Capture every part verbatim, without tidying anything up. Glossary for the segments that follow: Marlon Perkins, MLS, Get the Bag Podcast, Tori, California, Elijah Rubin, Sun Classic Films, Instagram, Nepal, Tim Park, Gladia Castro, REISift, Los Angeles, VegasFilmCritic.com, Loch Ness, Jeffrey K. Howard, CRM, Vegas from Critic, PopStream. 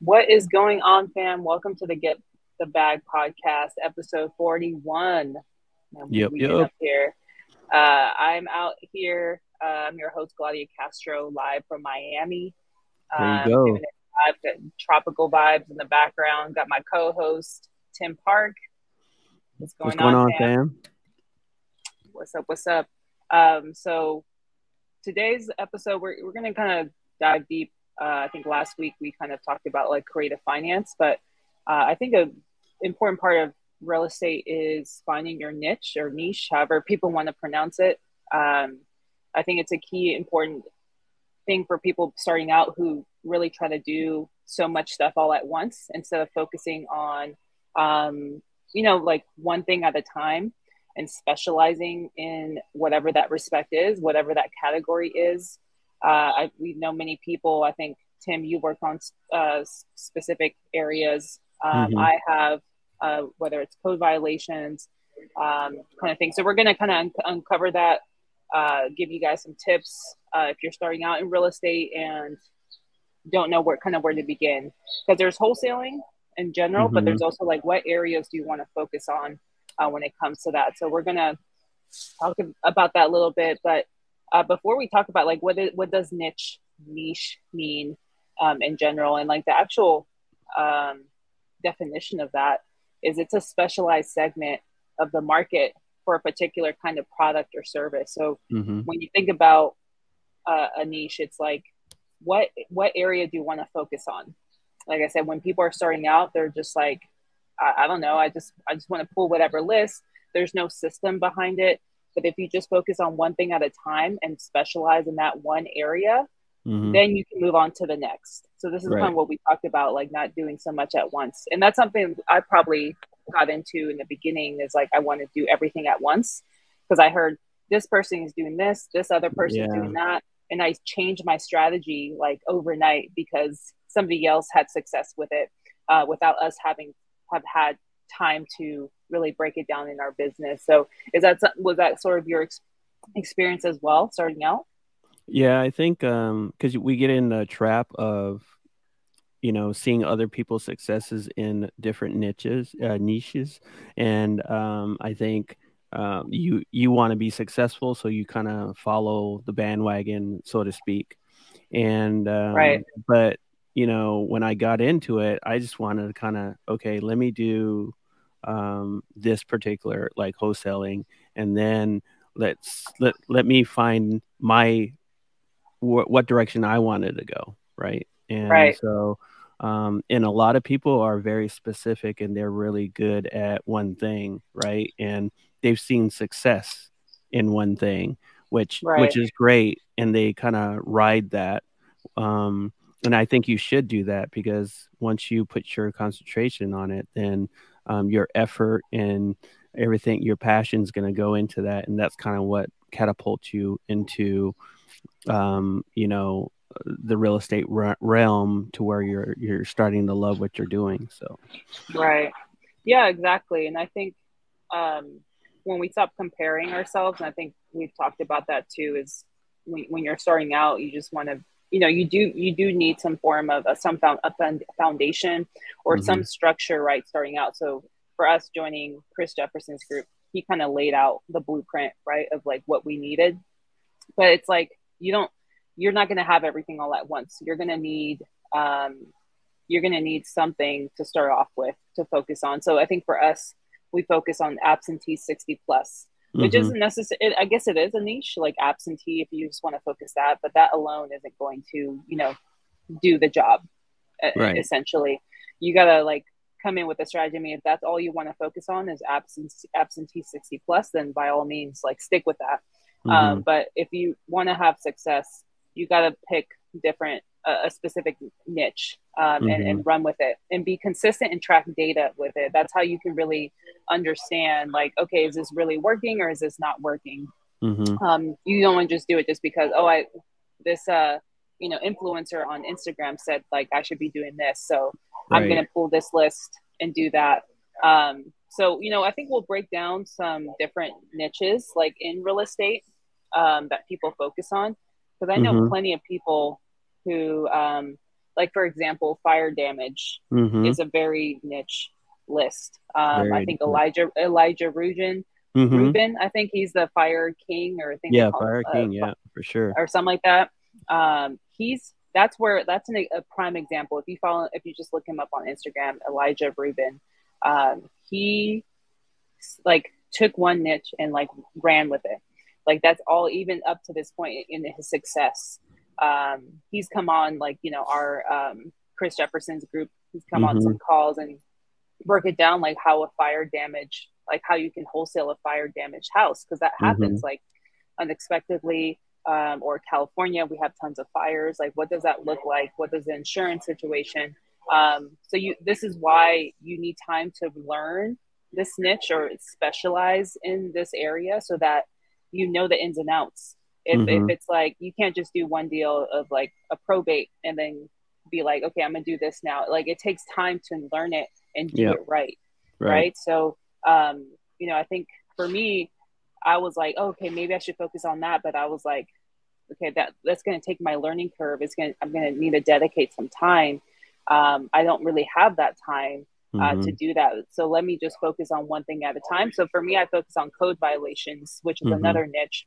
What is going on, fam? Welcome to the Get the Bag Podcast, episode forty-one. Yep, yep. Up here. Uh, I'm out here. Uh, I'm your host, Gladia Castro, live from Miami. There you um, go. I've got tropical vibes in the background. Got my co-host, Tim Park. What's going, what's going on, on fam? fam? What's up, what's up? Um, so today's episode, we're, we're going to kind of dive deep. Uh, I think last week we kind of talked about like creative finance, but uh, I think an important part of real estate is finding your niche or niche, however people want to pronounce it. Um, I think it's a key important thing for people starting out who really try to do so much stuff all at once instead of focusing on, um, you know, like one thing at a time and specializing in whatever that respect is, whatever that category is. Uh, I, we know many people. I think, Tim, you work on uh, specific areas. Um, mm-hmm. I have, uh, whether it's code violations, um, kind of thing. So we're going to kind of un- uncover that, uh, give you guys some tips uh, if you're starting out in real estate and don't know where kind of where to begin. Because there's wholesaling in general, mm-hmm. but there's also like what areas do you want to focus on uh, when it comes to that. So we're going to talk about that a little bit, but Uh, before we talk about like what is, what does niche niche mean um, in general, and like the actual um, definition of that is it's a specialized segment of the market for a particular kind of product or service. So mm-hmm. when you think about uh, a niche, it's like what what area do you want to focus on? Like I said, when people are starting out, they're just like, I, I don't know, I just I just want to pull whatever list. There's no system behind it. But if you just focus on one thing at a time and specialize in that one area, mm-hmm. then you can move on to the next. So this is right. kind of what we talked about, like not doing so much at once. And that's something I probably got into in the beginning is like, I want to do everything at once because I heard this person is doing this, this other person is yeah. doing that. And I changed my strategy like overnight because somebody else had success with it uh, without us having have had time to really break it down in our business. So is that, was that sort of your ex- experience as well starting out? Yeah, I think um because we get in the trap of, you know, seeing other people's successes in different niches uh, niches and um I think um you you want to be successful, so you kind of follow the bandwagon, so to speak. And um, right but you know, when I got into it, I just wanted to kind of, okay, let me do um, this particular like wholesaling, and then let's let let me find my wh- what direction I wanted to go, right? And right. so, um, and a lot of people are very specific, and they're really good at one thing, right? And they've seen success in one thing, which right. which is great, and they kind of ride that. Um, And I think you should do that, because once you put your concentration on it, then um, your effort and everything, your passion is going to go into that. And that's kind of what catapults you into, um, you know, the real estate re- realm to where you're you're starting to love what you're doing. So, right. Yeah, exactly. And I think um, when we stop comparing ourselves, and I think we've talked about that too, is when, when you're starting out, you just want to, you know, you do, you do need some form of a, some found, a foundation or mm-hmm. some structure, right? Starting out. So for us joining Chris Jefferson's group, he kind of laid out the blueprint, right, of like what we needed, but it's like, you don't, you're not going to have everything all at once. You're going to need, um, you're going to need something to start off with, to focus on. So I think for us, we focus on absentee sixty plus. Which mm-hmm. isn't necessary. I guess it is a niche, like absentee, if you just want to focus that, but that alone isn't going to, you know, do the job. Right. Essentially, you gotta like come in with a strategy. I mean, if that's all you want to focus on is absentee, absentee sixty plus, then by all means, like stick with that. Mm-hmm. Um, but if you want to have success, you gotta pick different, uh, a specific niche um, mm-hmm. and, and run with it, and be consistent and track data with it. That's how you can really understand like, okay, is this really working or is this not working? Mm-hmm. Um, you don't want to just do it just because, oh, I, this, uh, you know, influencer on Instagram said like, I should be doing this. So right. I'm going to pull this list and do that. Um, so, you know, I think we'll break down some different niches like in real estate um, that people focus on. Because I know mm-hmm. plenty of people who, um, like, for example, fire damage mm-hmm. is a very niche list. Um, I think Elijah Elijah Rubin, mm-hmm. Rubin, I think he's the fire king, or I think yeah, fire it, king, uh, yeah, for sure, or something like that. Um, he's that's where that's an, a prime example. If you follow, if you just look him up on Instagram, Elijah Rubin, um, he like took one niche and like ran with it. Like that's all, even up to this point in his success. Um, he's come on, like, you know, our um, Chris Jefferson's group, he's come mm-hmm. on some calls and broke it down, like how a fire damage, like how you can wholesale a fire damaged house, because that happens mm-hmm. like unexpectedly. Um, or California, we have tons of fires. Like, what does that look like? What does the insurance situation? Um, so you, this is why you need time to learn this niche or specialize in this area, so that you know the ins and outs. If, mm-hmm. if it's like, you can't just do one deal of like a probate and then be like, okay, I'm gonna do this now. Like, it takes time to learn it and do yep. it right, right. Right. So, um, you know, I think for me, I was like, oh, okay, maybe I should focus on that. But I was like, okay, that that's going to take my learning curve. It's going to, I'm going to need to dedicate some time. Um, I don't really have that time uh, mm-hmm. to do that. So let me just focus on one thing at a time. So for me, I focus on code violations, which is mm-hmm. another niche,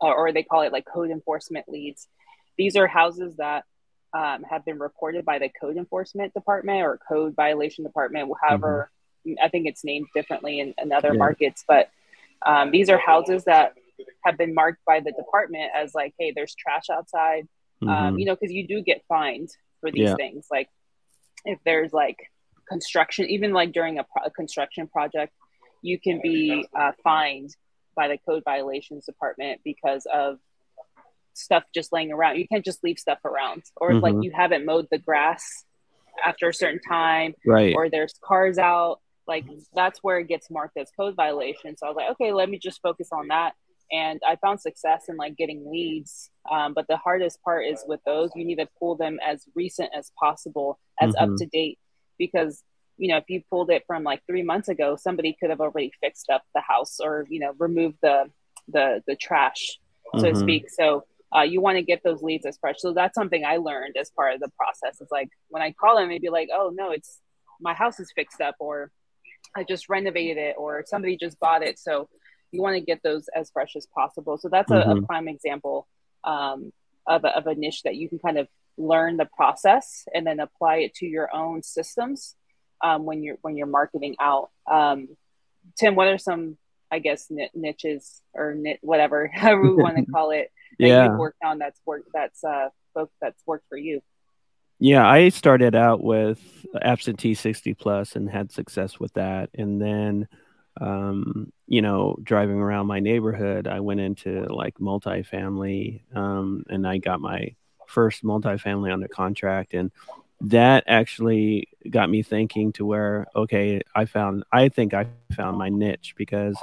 or, or they call it like code enforcement leads. These are houses that um, have been reported by the code enforcement department or code violation department, however, mm-hmm. I think it's named differently in, in other yeah. markets, but Um, these are houses that have been marked by the department as like, hey, there's trash outside, um, mm-hmm. you know, because you do get fined for these yeah. things. Like if there's like construction, even like during a, pro- a construction project, you can be uh, fined by the code violations department because of stuff just laying around. You can't just leave stuff around, or mm-hmm. if, like, you haven't mowed the grass after a certain time, right. or there's cars out. Like, that's where it gets marked as code violation. So I was like, okay, let me just focus on that. And I found success in like getting leads. Um, but the hardest part is with those, you need to pull them as recent as possible, as mm-hmm. up to date, because, you know, if you pulled it from like three months ago, somebody could have already fixed up the house or, you know, removed the, the, the trash, mm-hmm. so to speak. So uh, you want to get those leads as fresh. So that's something I learned as part of the process. It's like, when I call them, they'd be like, oh no, it's my house is fixed up, or I just renovated it, or somebody just bought it. So you want to get those as fresh as possible. So that's a, mm-hmm. a prime example um, of, a, of a niche that you can kind of learn the process and then apply it to your own systems um, when you're, when you're marketing out. Um, Tim, what are some, I guess, n- niches or n- whatever, however we want to call it, that yeah. you've worked on that's worked, that's uh, that's worked for you? Yeah, I started out with absentee sixty plus and had success with that. And then, um, you know, driving around my neighborhood, I went into like multifamily, um, and I got my first multifamily under contract. And that actually got me thinking to where, okay, I found, I think I found my niche, because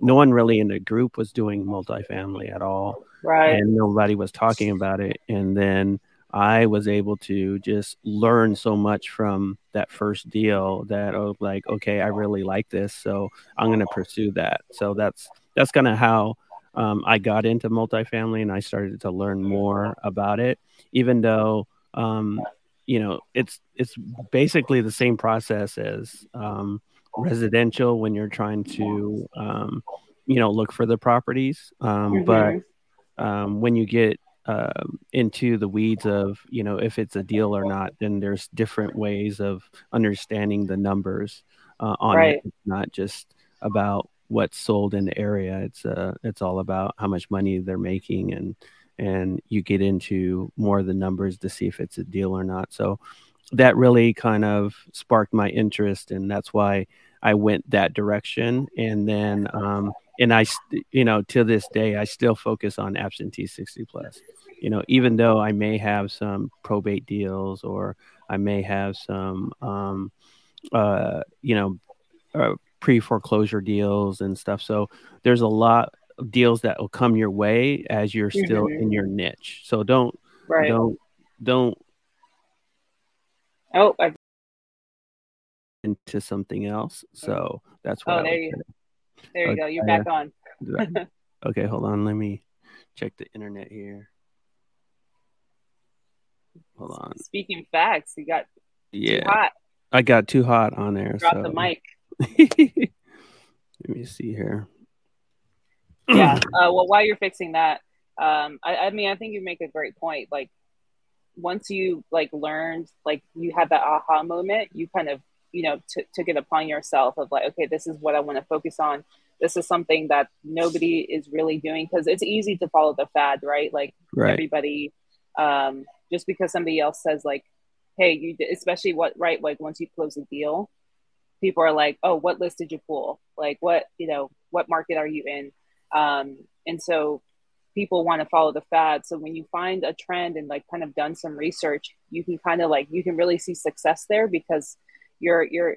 no one really in the group was doing multifamily at all. Right. And nobody was talking about it. And then I was able to just learn so much from that first deal that I was like, okay, I really like this, so I'm going to pursue that. So that's that's kind of how um, I got into multifamily, and I started to learn more about it, even though, um, you know, it's it's basically the same process as um, residential when you're trying to, um, you know, look for the properties. Um, but um, when you get Um, into the weeds of, you know, if it's a deal or not, then there's different ways of understanding the numbers uh, on right. it. It's not just about what's sold in the area. It's uh, it's all about how much money they're making, and and you get into more of the numbers to see if it's a deal or not. So that really kind of sparked my interest, and that's why I went that direction. And then, um, and I, you know, to this day, I still focus on absentee sixty plus. You know, even though I may have some probate deals, or I may have some, um, uh, you know, uh, pre-foreclosure deals and stuff. So there's a lot of deals that will come your way as you're mm-hmm. still in your niche. So don't, right. don't, don't. Oh, I- into something else. So that's what. Oh, I there you, say. there you okay. go. You're back on. Okay, hold on. Let me check the internet here. Hold on. Speaking facts, you got yeah. too hot. I got too hot on there. Drop so. the mic. Let me see here. Yeah. Uh, well, while you're fixing that, um, I, I mean, I think you make a great point. Like, once you like learned, like you had that aha moment, you kind of, you know, t- took it upon yourself of like, okay, this is what I want to focus on. This is something that nobody is really doing, because it's easy to follow the fad, right? Like right. everybody, um, just because somebody else says like, hey, you, especially what, right. Like once you close a deal, people are like, oh, what list did you pull? Like what, you know, what market are you in? Um, and so people want to follow the fad. So when you find a trend and like kind of done some research, you can kind of like, you can really see success there, because you're, you're,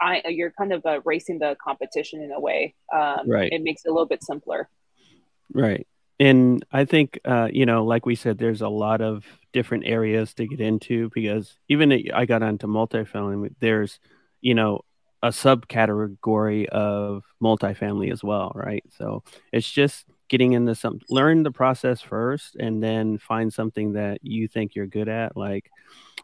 I, you're kind of uh, racing the competition in a way. Um, right. It makes it a little bit simpler. Right. And I think, uh, you know, like we said, there's a lot of different areas to get into, because even I got onto multifamily, there's, you know, a subcategory of multifamily as well, right? So it's just getting into some, learn the process first, and then find something that you think you're good at. Like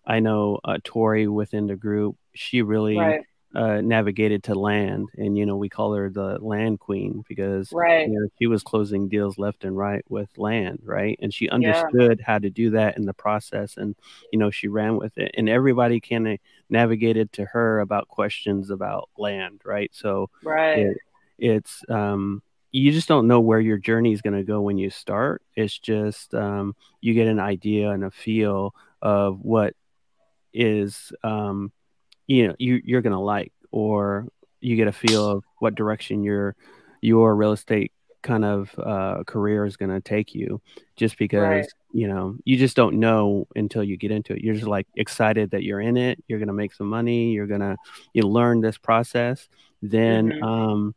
I know uh, Tori within the group, she really right. uh, navigated to land, and you know we call her the land queen, because right. you know, she was closing deals left and right with land, right? And she understood yeah. how to do that in the process, and you know she ran with it, and everybody can. Uh, navigated to her about questions about land, right? So right. It, it's, um, you just don't know where your journey is going to go when you start. It's just um, you get an idea and a feel of what is, um, you know, you, you're going to like, or you get a feel of what direction your your real estate kind of uh, career is going to take you, just because right. you know, you just don't know until you get into it. You're just like excited that you're in it. You're going to make some money. You're going to, you learn this process. Then, mm-hmm. um,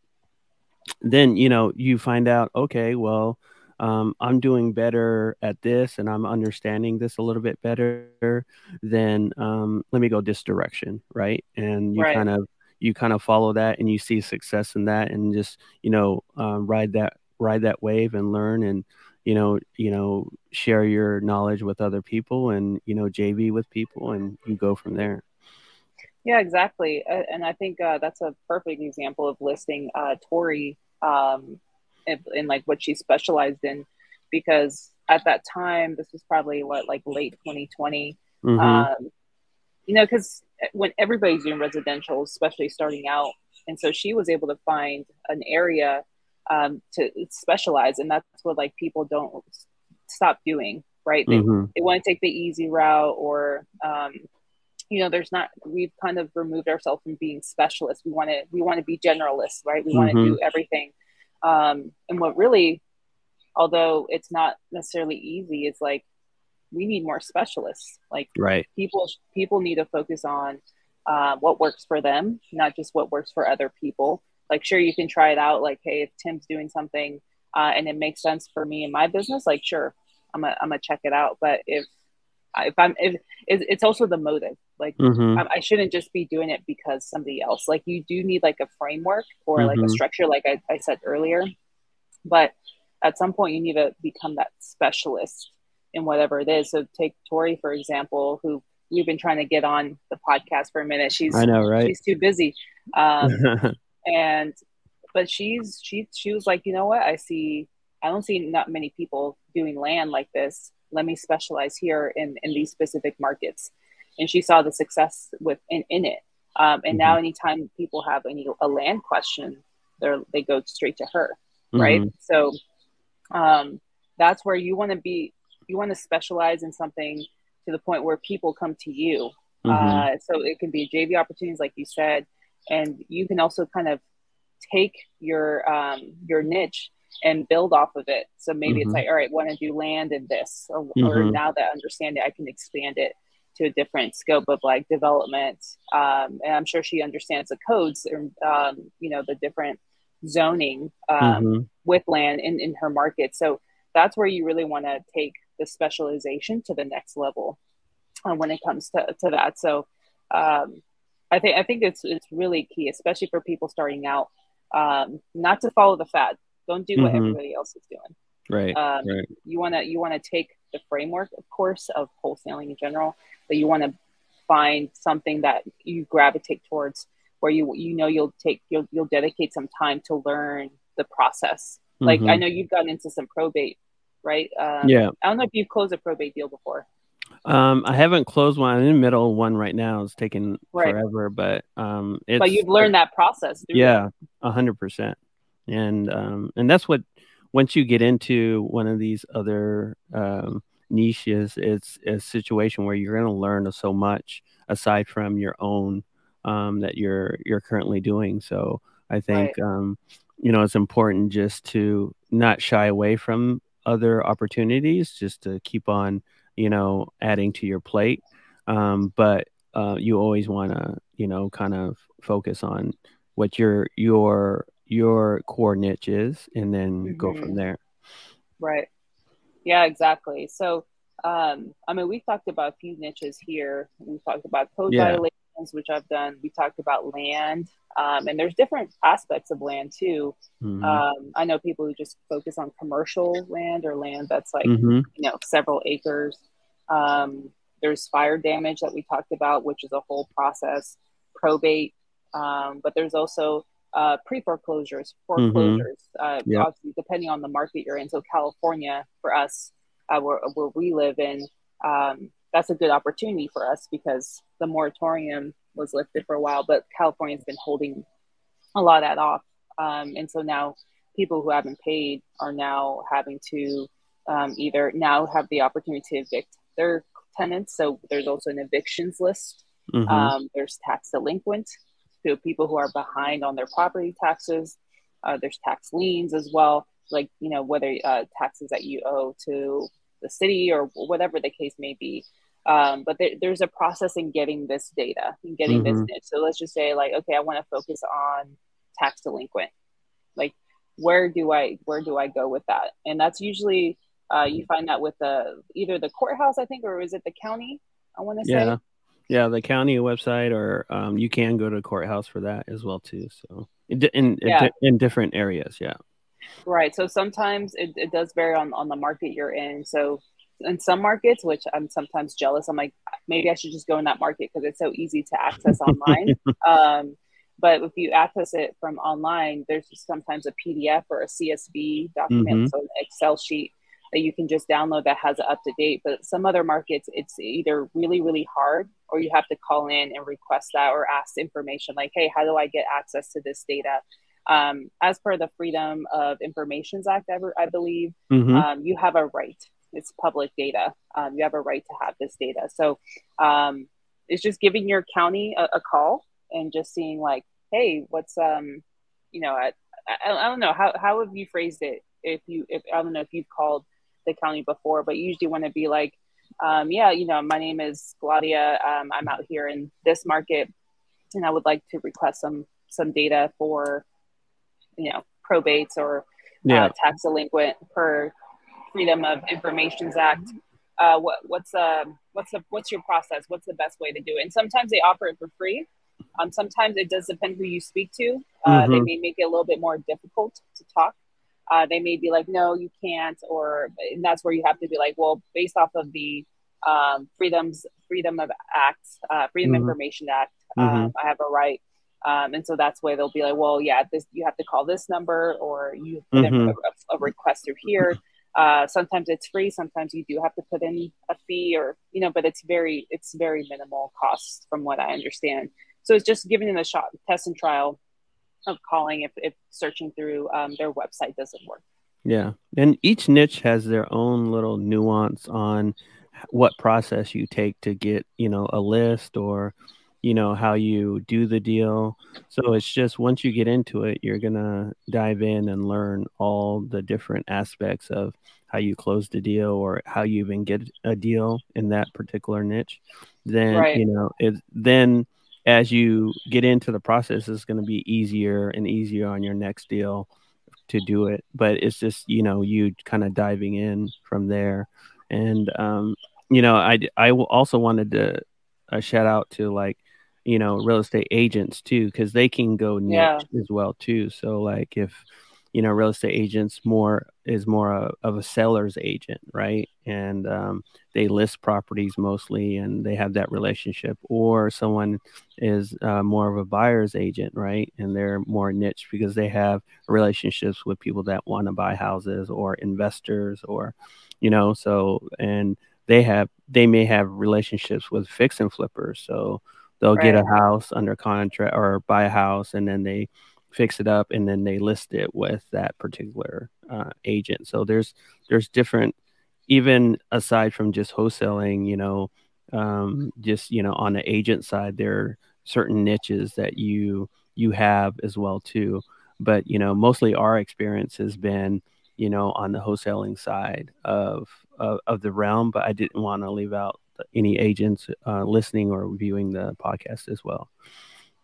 then, you know, you find out, okay, well, um, I'm doing better at this, and I'm understanding this a little bit better, then um, let me go this direction. Right. And you right. kind of, you kind of follow that, and you see success in that, and just, you know, uh, ride that, ride that wave and learn, and, you know, you know, share your knowledge with other people, and, you know, J V with people, and you go from there. Yeah, exactly. Uh, and I think uh, that's a perfect example of listing uh, Tori um, in, in like what she specialized in, because at that time, this was probably what, like late twenty twenty, mm-hmm. um, you know, because when everybody's doing residential, especially starting out. And so she was able to find an area um, to specialize. And that's what like people don't stop doing, right? They, mm-hmm. they want to take the easy route, or, um, you know, there's not, we've kind of removed ourselves from being specialists. We want to, we want to be generalists, right? We mm-hmm. want to do everything. Um, and what really, although it's not necessarily easy, it's like, we need more specialists. Like right. people, people need to focus on uh, what works for them, not just what works for other people. Like, sure, you can try it out. Like, hey, if Tim's doing something uh, and it makes sense for me in my business, like, sure, I'm gonna I'm gonna check it out. But if if I'm if it's also the motive. Like, mm-hmm. I, I shouldn't just be doing it because somebody else. Like, you do need like a framework or mm-hmm. like a structure, like I, I said earlier. But at some point, you need to become that specialist in whatever it is. So take Tori, for example, who we've been trying to get on the podcast for a minute. She's, I know, right? She's too busy. Um, and, but she's, she, she was like, you know what? I see, I don't see not many people doing land like this. Let me specialize here in, in these specific markets. And she saw the success with in, in it. Um, and mm-hmm. now anytime people have any, a land question, they're, they go straight to her. Mm-hmm. Right. So um, that's where you want to be. You want to specialize in something to the point where people come to you. Mm-hmm. Uh, so it can be J V opportunities, like you said, and you can also kind of take your, um, your niche and build off of it. So maybe mm-hmm. it's like, all right, want to do land in this, or, mm-hmm. or now that I understand it, I can expand it to a different scope of like development. Um, and I'm sure she understands the codes and, um, you know, the different zoning um, mm-hmm. with land in, in her market. So that's where you really want to take the specialization to the next level uh, when it comes to, to that. So um, I think I think it's it's really key, especially for people starting out, um, not to follow the fad. Don't do what mm-hmm. everybody else is doing. Right. Um, right. You wanna you wanna take the framework, of course, of wholesaling in general, but you want to find something that you gravitate towards, where you you know you'll take you'll you'll dedicate some time to learn the process. Mm-hmm. Like I know you've gotten into some probate, right? Um, yeah. I don't know if you've closed a probate deal before. Um, I haven't closed one. I'm in the middle of one right now. It's taking right. forever, but um, it's, but you've learned that process. Yeah, a hundred percent. And um, and that's what, once you get into one of these other um, niches, it's a situation where you're going to learn so much aside from your own um, that you're you're currently doing. So I think right. um, you know, it's important just to not shy away from other opportunities, just to keep on, you know, adding to your plate. Um, but uh, you always want to, you know, kind of focus on what your your your core niche is, and then mm-hmm. go from there. Right. Yeah, exactly. So, um, I mean, we talked about a few niches here. We talked about code yeah. violations, which I've done. We talked about land, um, and there's different aspects of land too. Mm-hmm. Um, I know people who just focus on commercial land or land that's like, mm-hmm. you know, several acres. Um, there's fire damage that we talked about, which is a whole process, probate. Um, but there's also Uh, pre-foreclosures, foreclosures, mm-hmm. uh, yeah. obviously depending on the market you're in. So California for us, uh, where, where we live in, um, that's a good opportunity for us because the moratorium was lifted for a while, but California's been holding a lot of that off. Um, and so now people who haven't paid are now having to um, either now have the opportunity to evict their tenants. So there's also an evictions list. Mm-hmm. Um, there's tax delinquent. So people who are behind on their property taxes, uh, there's tax liens as well. Like, you know, whether uh, taxes that you owe to the city or whatever the case may be. Um, but there, there's a process in getting this data, in getting mm-hmm. this niche. So let's just say like, okay, I want to focus on tax delinquent. Like, where do I, where do I go with that? And that's usually, uh, you find that with the, either the courthouse, I think, or is it the county? I want to yeah. say. Yeah, the county website, or um, you can go to the courthouse for that as well too. So in in, yeah. in different areas, yeah. Right. So sometimes it, it does vary on, on the market you're in. So in some markets, which I'm sometimes jealous, I'm like, maybe I should just go in that market because it's so easy to access online. um, but if you access it from online, there's sometimes a P D F or a C S V document, mm-hmm. so an Excel sheet that you can just download that has it up to date. But some other markets, it's either really, really hard, or you have to call in and request that or ask information like, hey, how do I get access to this data? Um, as per the Freedom of Information Act, I, I believe, mm-hmm. um, you have a right. It's public data. Um, you have a right to have this data. So um, it's just giving your county a, a call and just seeing like, hey, what's, um, you know, I, I, I don't know, how how have you phrased it? If you, if I don't know if you've called the county before, but you usually want to be like, um, yeah, you know, my name is Gladia. Um, I'm out here in this market and I would like to request some, some data for, you know, probates or yeah. uh, tax delinquent per Freedom of Information Act. Uh, what, what's, uh, what's the, what's your process? What's the best way to do it? And sometimes they offer it for free. Um, sometimes it does depend who you speak to. Uh, mm-hmm. They may make it a little bit more difficult to talk. Uh, they may be like, no, you can't, or and that's where you have to be like, well, based off of the um, freedoms, Freedom of Act, uh, Freedom mm-hmm. Information Act, um, mm-hmm. I have a right, um, and so that's where they'll be like, well, yeah, this you have to call this number, or you put mm-hmm. in a, a request through here. Uh, sometimes it's free, sometimes you do have to put in a fee, or you know, but it's very, it's very minimal cost from what I understand. So it's just giving them a shot, test and trial of calling if, if searching through um, their website doesn't work. Yeah. And each niche has their own little nuance on what process you take to get, you know, a list or, you know, how you do the deal. So it's just, once you get into it, you're going to dive in and learn all the different aspects of how you close the deal or how you even get a deal in that particular niche. Then, right. you know, it, then, as you get into the process, it's going to be easier and easier on your next deal to do it. But it's just, you know, you kind of diving in from there. And, um, you know, I, I also wanted to uh, shout out to like, you know, real estate agents too, because they can go niche yeah. as well too. So like if you know, real estate agents more is more a, of a seller's agent, right? And um, they list properties mostly, and they have that relationship. Or someone is uh, more of a buyer's agent, right? And they're more niche because they have relationships with people that want to buy houses or investors, or, you know, so, and they have, they may have relationships with fix and flippers. So they'll right. get a house under contract or buy a house, and then they fix it up, and then they list it with that particular uh, agent. So there's there's different, even aside from just wholesaling, you know, um, just, you know, on the agent side, there are certain niches that you you have as well too. But, you know, mostly our experience has been, you know, on the wholesaling side of of, of the realm. But I didn't want to leave out any agents uh, listening or viewing the podcast as well.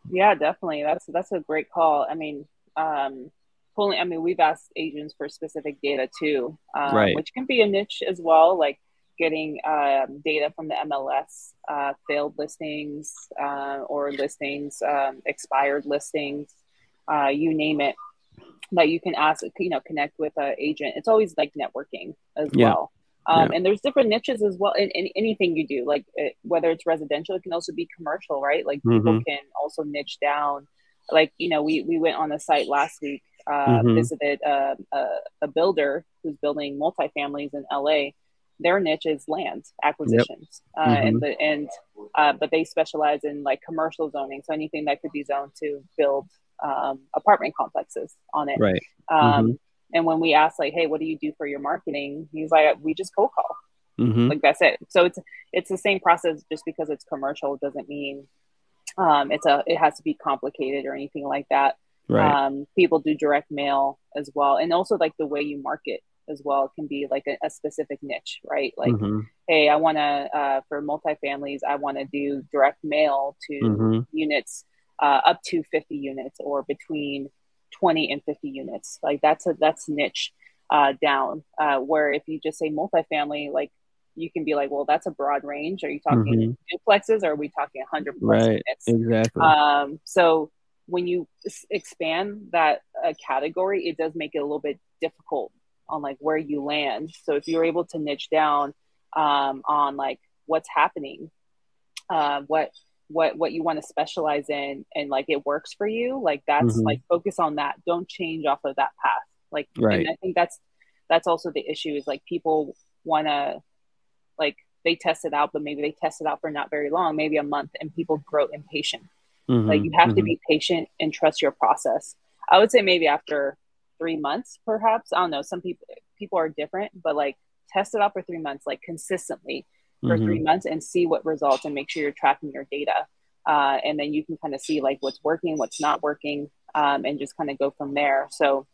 Yeah, definitely. That's that's a great call. I mean, um, pulling. I mean, we've asked agents for specific data too, um, right. which can be a niche as well, like getting um, data from the M L S, uh, failed listings, uh, or listings, um, expired listings, uh, you name it, that you can ask, you know, connect with an agent. It's always like networking as yeah. well. Um, yeah. And there's different niches as well in, in anything you do, like it, whether it's residential, it can also be commercial, right? Like mm-hmm. people can also niche down. Like, you know, we, we went on the site last week, uh, mm-hmm. visited uh, a, a builder who's building multifamilies in L A. Their niche is land acquisitions. Yep. Uh, mm-hmm. and the, and uh, but they specialize in like commercial zoning. So anything that could be zoned to build um, apartment complexes on it. Right. Um, mm-hmm. And when we asked, like, hey, what do you do for your marketing? He's like, we just cold call. Mm-hmm. Like, that's it. So it's it's the same process. Just because it's commercial doesn't mean um, it's a it has to be complicated or anything like that. Right. Um, people do direct mail as well. And also, like, the way you market as well can be, like, a, a specific niche, right? Like, mm-hmm. hey, I want to, uh, for multifamilies, I want to do direct mail to mm-hmm. units uh, up to fifty units or between twenty and fifty units. Like that's a that's niche uh down uh where if you just say multifamily, like you can be like, well, that's a broad range. Are you talking mm-hmm. duplexes, or are we talking one hundred plus right, units? Exactly. Um so when you s- expand that uh, category, it does make it a little bit difficult on like where you land. So if you're able to niche down um on like what's happening, uh what what what you want to specialize in, and like it works for you, like that's mm-hmm. like focus on that. Don't change off of that path, like right. And I think that's that's also the issue, is like people want to, like they test it out, but maybe they test it out for not very long, maybe a month, and people grow impatient. Mm-hmm. Like you have mm-hmm. to be patient and trust your process. I would say maybe after three months, perhaps, I don't know, some people people are different, but like test it out for three months, like consistently for mm-hmm. three months and see what results, and make sure you're tracking your data. Uh, and then you can kind of see like what's working, what's not working, um, and just kind of go from there. So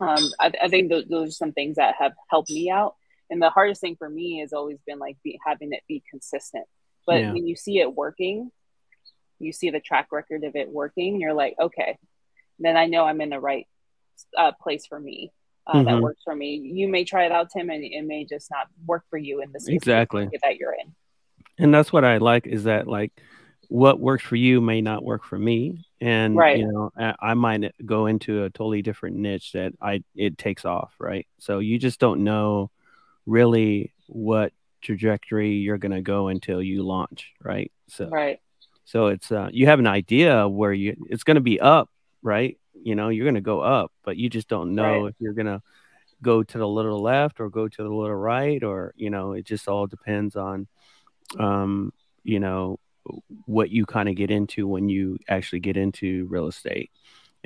um, I, I think those, those are some things that have helped me out. And the hardest thing for me has always been like be, having it be consistent. But yeah. when you see it working, you see the track record of it working, you're like, okay, then I know I'm in the right uh, place for me. Uh, mm-hmm. That works for me. You may try it out, Tim, and it may just not work for you in this exactly that you're in. And that's what I like, is that like what works for you may not work for me, and right. you know, I, I might go into a totally different niche that I it takes off, right? So you just don't know really what trajectory you're gonna go until you launch, right? So right. So it's uh, you have an idea where you it's gonna be up, right? You know, you're going to go up, but you just don't know right. if you're going to go to the little left or go to the little right, or, you know, it just all depends on, um, you know, what you kind of get into when you actually get into real estate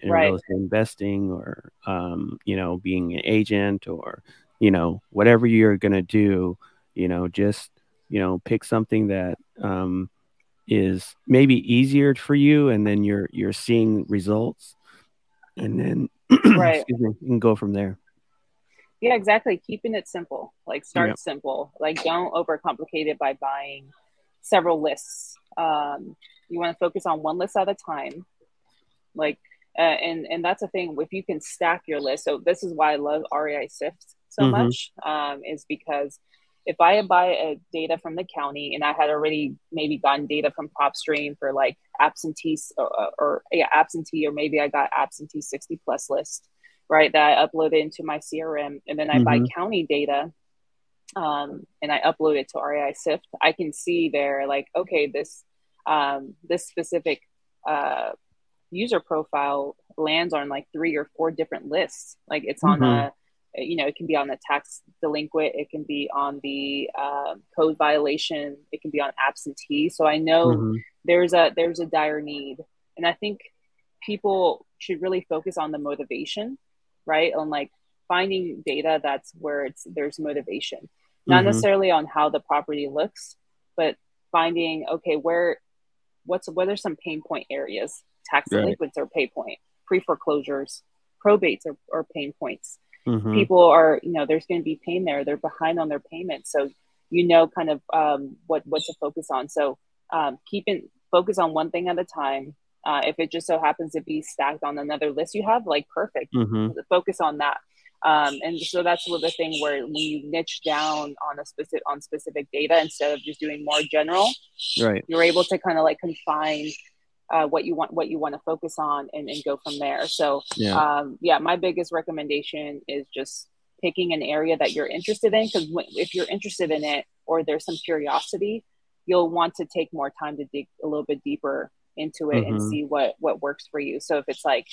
and right. real estate investing, or, um, you know, being an agent, or, you know, whatever you're going to do, you know, just, you know, pick something that, um, is maybe easier for you. And then you're, you're seeing results. And then right. excuse me, you can go from there. Yeah, exactly. Keeping it simple. Like start yep. simple. Like don't overcomplicate it by buying several lists. Um, you want to focus on one list at a time. Like, uh, and, and that's the thing, if you can stack your list. So this is why I love REISift so mm-hmm. much, um, is because if I buy a data from the county, and I had already maybe gotten data from PopStream for like absentee or, or yeah, absentee, or maybe I got absentee sixty plus list, right, that I upload it into my C R M, and then I mm-hmm. buy county data um, and I upload it to REISift. I can see there like, okay, this um, this specific uh, user profile lands on like three or four different lists. Like it's mm-hmm. on a, you know, it can be on the tax delinquent, it can be on the uh, code violation, it can be on absentee. So I know mm-hmm. there's a there's a dire need. And I think people should really focus on the motivation, right? On like finding data that's where it's there's motivation, not mm-hmm. necessarily on how the property looks, but finding, okay, where, what's, what are some pain point areas? Tax delinquents right. are pain point, pre-foreclosures, probates are, are pain points. Mm-hmm. People are, you know, there's going to be pain there. They're behind on their payments. So, you know, kind of um, what, what to focus on. So um, keeping focus on one thing at a time. Uh, if it just so happens to be stacked on another list you have, like, perfect, mm-hmm. focus on that. Um, and so that's the thing where when you niche down on a specific, on specific data, instead of just doing more general, right. you're able to kind of like confine Uh, what you want, what you want to focus on, and, and go from there. So, yeah. Um, yeah, my biggest recommendation is just picking an area that you're interested in, because w- if you're interested in it, or there's some curiosity, you'll want to take more time to dig a little bit deeper into it mm-hmm. and see what what works for you. So if it's like,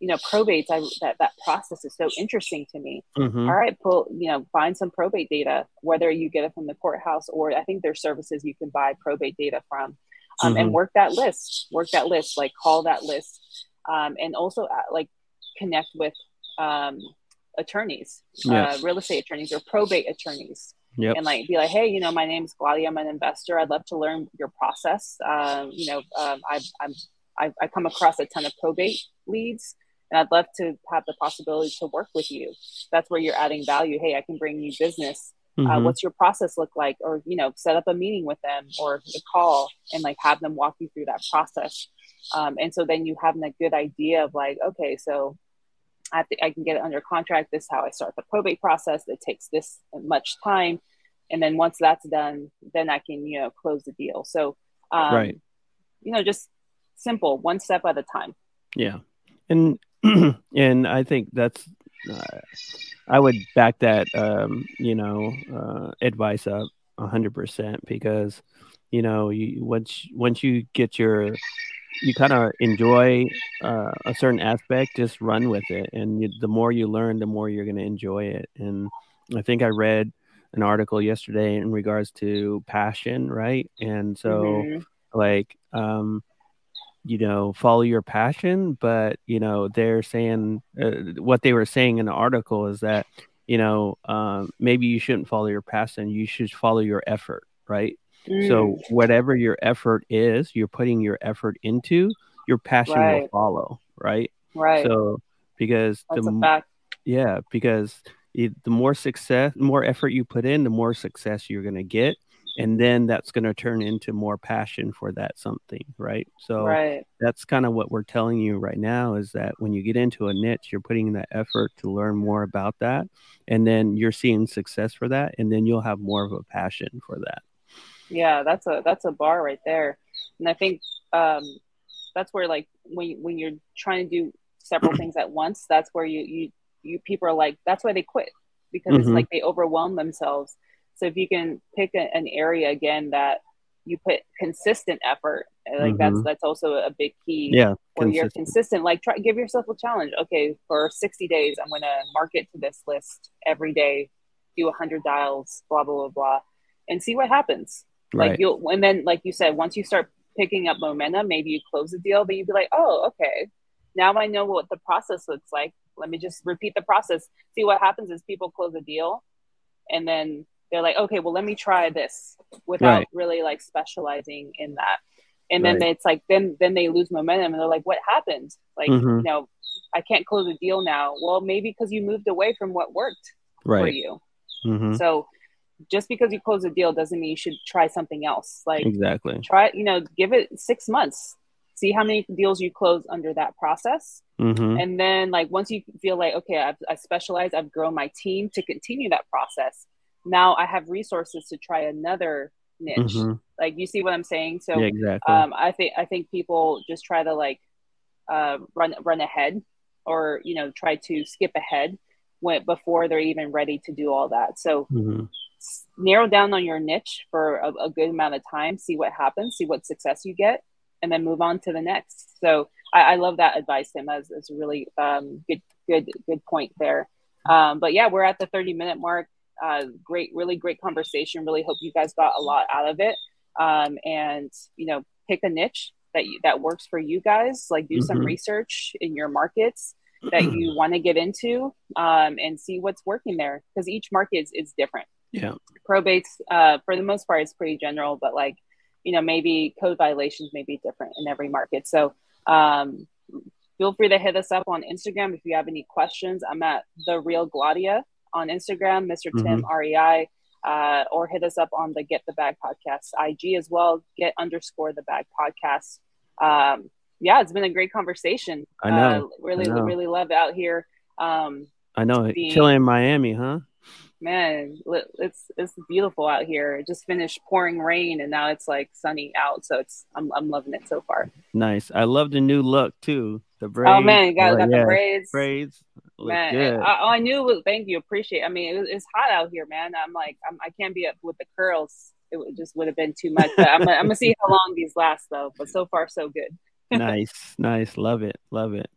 you know, probates, I, that that process is so interesting to me. Mm-hmm. All right, pull, you know, find some probate data, whether you get it from the courthouse or I think there's services you can buy probate data from. Um, mm-hmm. And work that list, work that list, like call that list. Um, and also uh, like connect with um, attorneys, yes. uh, real estate attorneys or probate attorneys. Yep. And like, be like, hey, you know, my name's Gladia, I'm an investor. I'd love to learn your process. Um, you know, um, I've, I'm, I've, I come across a ton of probate leads and I'd love to have the possibility to work with you. That's where you're adding value. Hey, I can bring you business. Mm-hmm. Uh, what's your process look like? Or, you know, set up a meeting with them or a call and like have them walk you through that process. Um, and so then you have a good idea of like, okay, so I, th- I can get it under contract. This is how I start the probate process. It takes this much time. And then once that's done, then I can, you know, close the deal. So, um, right. you know, just simple, one step at a time. Yeah. And, and I think that's, uh, I would back that, um, you know, uh, advice up one hundred percent because, you know, you, once once you get your, you kind of enjoy uh, a certain aspect, just run with it. And you, the more you learn, the more you're going to enjoy it. And I think I read an article yesterday in regards to passion, right? And so, mm-hmm. like, um, you know, follow your passion, but, you know, they're saying uh, what they were saying in the article is that, you know, um, maybe you shouldn't follow your passion. You should follow your effort. Right. Mm. So whatever your effort is, you're putting your effort into, your passion right. will follow. Right. Right. So because that's the a fact. Yeah, because it, the more success, more effort you put in, the more success you're going to get. And then that's going to turn into more passion for that something, right? So right. that's kind of what we're telling you right now is that when you get into a niche, you're putting in the effort to learn more about that. And then you're seeing success for that. And then you'll have more of a passion for that. Yeah, that's a that's a bar right there. And I think um, that's where, like, when, when you're trying to do several things at once, that's where you, you, you people are like, that's why they quit. Because mm-hmm. it's like they overwhelm themselves. So if you can pick a, an area again that you put consistent effort, like mm-hmm. that's that's also a big key. Yeah, where consistent. You're consistent. Like try give yourself a challenge. Okay, for sixty days, I'm going to market to this list every day, do one hundred dials, blah blah blah blah, and see what happens. Right. Like you, and then like you said, once you start picking up momentum, maybe you close the deal, but you'd be like, oh, okay, now I know what the process looks like. Let me just repeat the process. See what happens is people close a deal, and then they're like, okay, well, let me try this without right. really like specializing in that. And right. then it's like, then, then they lose momentum and they're like, what happened? Like, mm-hmm. you know, I can't close a deal now. Well, maybe because you moved away from what worked right. for you. Mm-hmm. So just because you close a deal doesn't mean you should try something else. Like exactly. try, you know, give it six months, see how many deals you close under that process. Mm-hmm. And then like, once you feel like, okay, I've, I specialize, I've grown my team to continue that process. Now I have resources to try another niche. Mm-hmm. Like, you see what I'm saying? So yeah, exactly. um, I think, I think people just try to like uh, run, run ahead or, you know, try to skip ahead when, before they're even ready to do all that. So mm-hmm. narrow down on your niche for a, a good amount of time, see what happens, see what success you get, and then move on to the next. So I, I love that advice, Tim. That's a really um, good, good, good point there. Um, but yeah, we're at the thirty minute mark. Uh, great, really great conversation. Really hope you guys got a lot out of it. Um, and, you know, pick a niche that you, that works for you guys. Like do mm-hmm. some research in your markets that you want to get into, um, and see what's working there. Because each market is, is different. Yeah. Probates, uh, for the most part, is pretty general, but like, you know, maybe code violations may be different in every market. So um, feel free to hit us up on Instagram if you have any questions. I'm at The Real Gladia on Instagram, Mister Mm-hmm. Tim R E I, uh, or hit us up on the Get the Bag Podcast I G as well, Get underscore the Bag Podcast. Um, yeah, it's been a great conversation. I know. Uh, really, I know. really love out here. Um, I know. Being, Chilling in Miami, huh? Man, it's it's beautiful out here. It just finished pouring rain, and now it's like sunny out. So it's I'm I'm loving it so far. Nice. I love the new look too. The braids. Oh man, you got, oh, got yeah. the braids. Braids. Man, good. I, I knew. It was, thank you. Appreciate. I mean, it was, it's hot out here, man. I'm like, I'm, I can't be up with the curls. It just would have been too much. But I'm I'm gonna see how long these last though. But so far, so good. Nice, nice. Love it. Love it.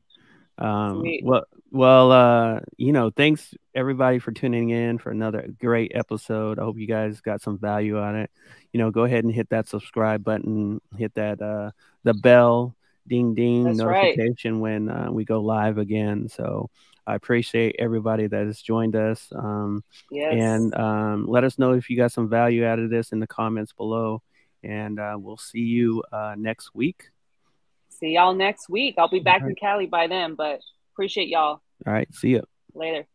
Um, Sweet. well, well, uh, you know, thanks everybody for tuning in for another great episode. I hope you guys got some value on it. You know, go ahead and hit that subscribe button, hit that, uh, the bell ding, ding That's notification right. when uh, we go live again. So I appreciate everybody that has joined us. Um, yes. and, um, let us know if you got some value out of this in the comments below, and, uh, we'll see you, uh, next week. See y'all next week. I'll be back right. in Cali by then, but appreciate y'all. All right. See ya. Later.